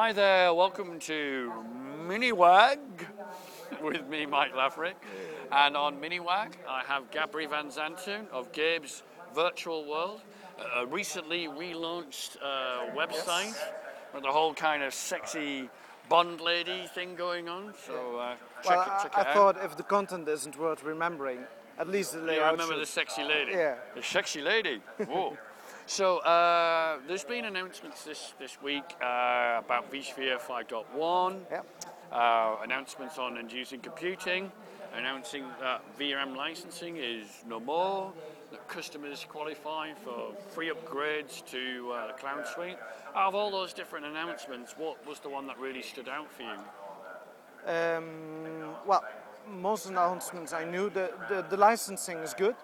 Hi there, welcome to Miniwag with me, Mike Lafferick. And on Miniwag, I have Gabrie van Zanten of Gabe's Virtual World. Recently, we launched a website with the whole kind of sexy Bond lady thing going on. So check it out. I thought if the content isn't worth remembering, at least the layout. Yeah, remember the sexy lady. Yeah. The sexy lady. Whoa. So there's been announcements this week about vSphere 5.1, announcements on inducing computing, announcing that VRAM licensing is no more, that customers qualify for free upgrades to the cloud suite. Out of all those different announcements, what was the one that really stood out for you? Well, most announcements I knew, the licensing is good.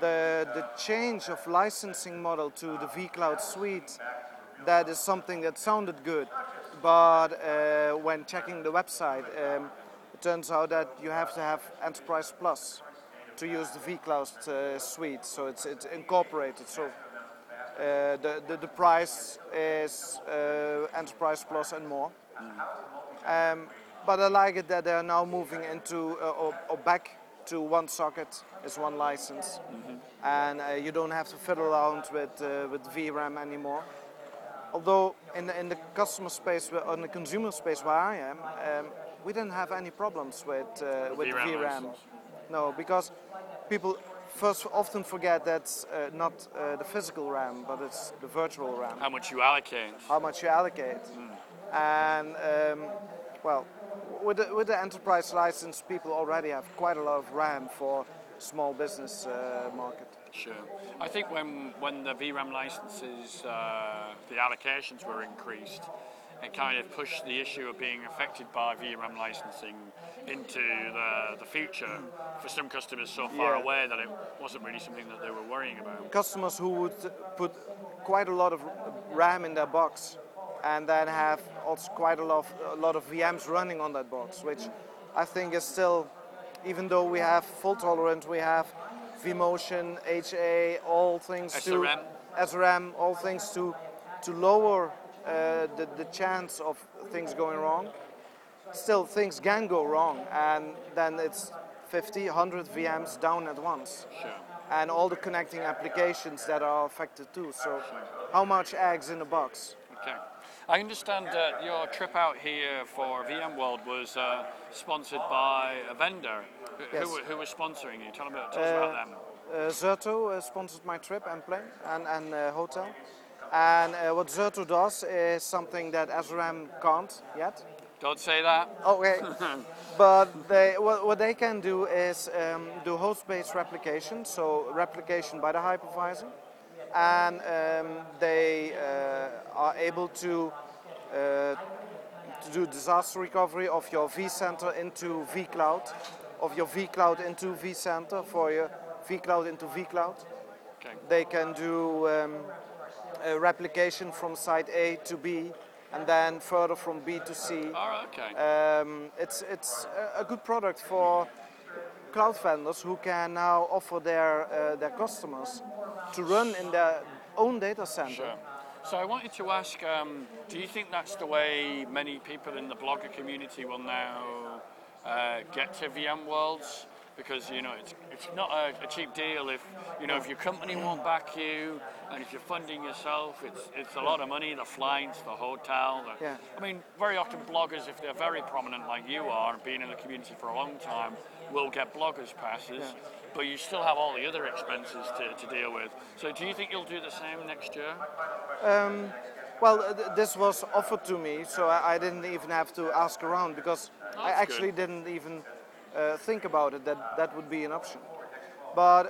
The change of licensing model to the vCloud suite, that is something that sounded good, but when checking the website, it turns out that you have to have Enterprise Plus to use the vCloud suite, so it's incorporated. So the price is Enterprise Plus and more. But I like it that they are now moving into or back to one socket is one license, and you don't have to fiddle around with VRAM anymore. Although in the customer space, or in the consumer space where I am, we didn't have any problems with VRAM. No, because people first often forget that's not the physical RAM, but it's the virtual RAM. How much you allocate. And well, with the enterprise license, people already have quite a lot of RAM for small business market. Sure. I think when the VRAM licenses, the allocations were increased, it kind of pushed the issue of being affected by VRAM licensing into the future for some customers so far away that it wasn't really something that they were worrying about. Customers who would put quite a lot of RAM in their box and then have also quite a lot of VMs running on that box, which I think is still, even though we have fault tolerant, we have vMotion, HA, all things SRM, all things to lower the chance of things going wrong. Still, things can go wrong, and then it's 50, 100 VMs down at once. Sure. And all the connecting applications that are affected too, so how much eggs in a box? Okay. I understand that your trip out here for VMworld was sponsored by a vendor. Yes. Who was sponsoring you? Tell us about them. Zerto sponsored my trip and plane and hotel. And what Zerto does is something that SRM can't yet. Don't say that. Okay. But what they can do is do host-based replication, so replication by the hypervisor. And they are able to do disaster recovery of your vCenter into vCloud, of your vCloud into vCenter, for your vCloud into vCloud. Okay. They can do a replication from site A to B, and then further from B to C. Oh, okay. It's a good product for cloud vendors who can now offer their customers to run in their own data center. Sure. So I wanted to ask, do you think that's the way many people in the blogger community will now get to VMworlds? Because it's not a cheap deal. If if your company won't back you, and if you're funding yourself, it's a lot of money. The flights, the hotel. I mean, very often bloggers, if they're very prominent like you are, and being in the community for a long time, will get bloggers passes. Yeah. But you still have all the other expenses to deal with. So do you think you'll do the same next year? Well, this was offered to me, so I didn't even have to ask around, because didn't even think about it, that would be an option. But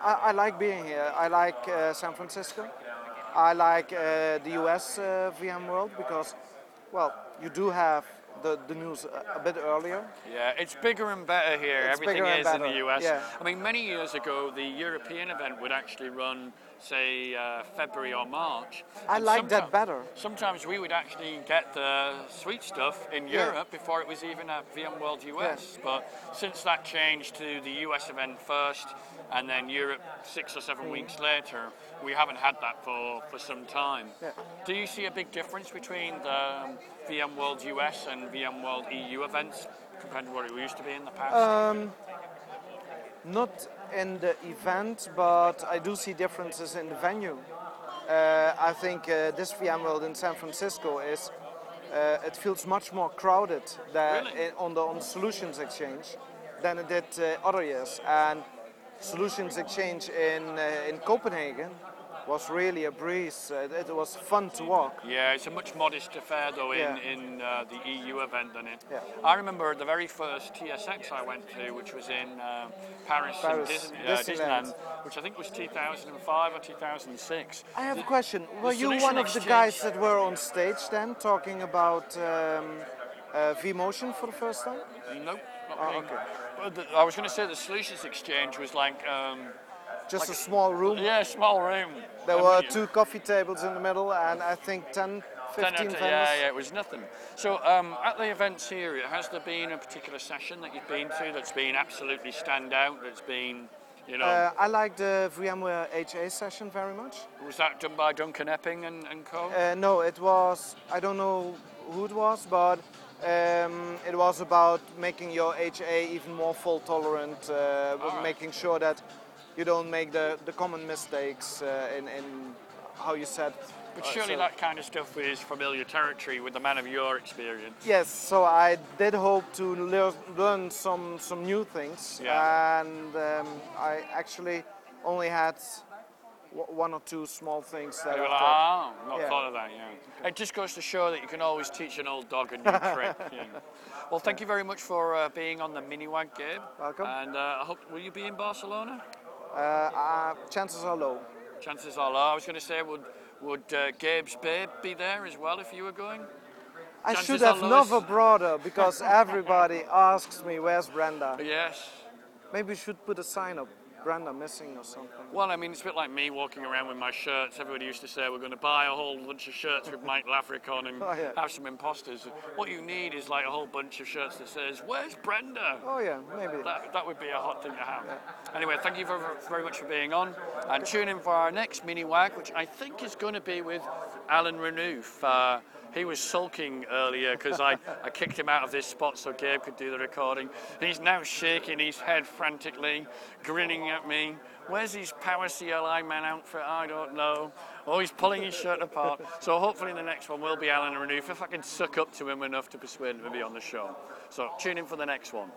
I like being here. I like San Francisco. I like the US VMworld, because you do have the news a bit earlier. Yeah, it's bigger and better here. Everything is in the US. Yeah. I mean, many years ago the European event would actually run say February or March. I like that better. Sometimes we would actually get the sweet stuff in Europe before it was even at VMworld US. Yeah. But since that changed to the US event first and then Europe 6 or 7 weeks later, we haven't had that for some time. Yeah. Do you see a big difference between the VMworld US and VMworld EU events compared to what it used to be in the past? Not in the event, but I do see differences in the venue. I think this VMworld in San Francisco is, it feels much more crowded than on the Solutions Exchange than it did other years. And Solutions Exchange in Copenhagen was really a breeze. It was fun to walk. Yeah, it's a much modest affair though in the EU event than it. Yeah. I remember the very first TSX I went to, which was in Paris Disneyland, which I think was 2005 or 2006. I have a question. Were you one of the guys that were on stage then talking about vMotion for the first time? Nope. Okay. I was going to say the Solutions Exchange was like... Just like a small room? Yeah, small room. There were 2 coffee tables in the middle and I think 10, 15 vendors. Yeah, it was nothing. So at the events here, has there been a particular session that you've been to that's been absolutely stand out, that's been, you know... I like the VMware HA session very much. Was that done by Duncan Epping and co? No, it was, I don't know who it was, but it was about making your HA even more fault tolerant, making sure that you don't make the common mistakes in how you set. But surely that kind of stuff is familiar territory with the man of your experience. Yes, so I did hope to learn some new things. Yeah. And I actually only had one or 2 small things that thought of that, yeah. It just goes to show that you can always teach an old dog a new trick. Yeah. Well, thank you very much for being on the Miniwag, Gabe. Welcome. And I hope, will you be in Barcelona? Chances are low. Chances are low. I was going to say, would Gabe's babe be there as well if you were going? I should have never brought her because everybody asks me, where's Brenda? Yes. Maybe we should put a sign up, Brenda missing or something. Well, I mean, it's a bit like me walking around with my shirts. Everybody used to say, we're going to buy a whole bunch of shirts with Mike Lafferick on and have some imposters. What you need is like a whole bunch of shirts that says, where's Brenda? Oh yeah, maybe. That would be a hot thing to have. Yeah. Anyway, thank you very much for being on. And tune in for our next Miniwag, which I think is going to be with Alan Renouf. He was sulking earlier because I kicked him out of this spot so Gabe could do the recording. He's now shaking his head frantically, grinning at me. Where's his Power CLI man outfit? I don't know. Oh, he's pulling his shirt apart. So hopefully the next one will be Alan Renouf if I can suck up to him enough to persuade him to be on the show. So tune in for the next one.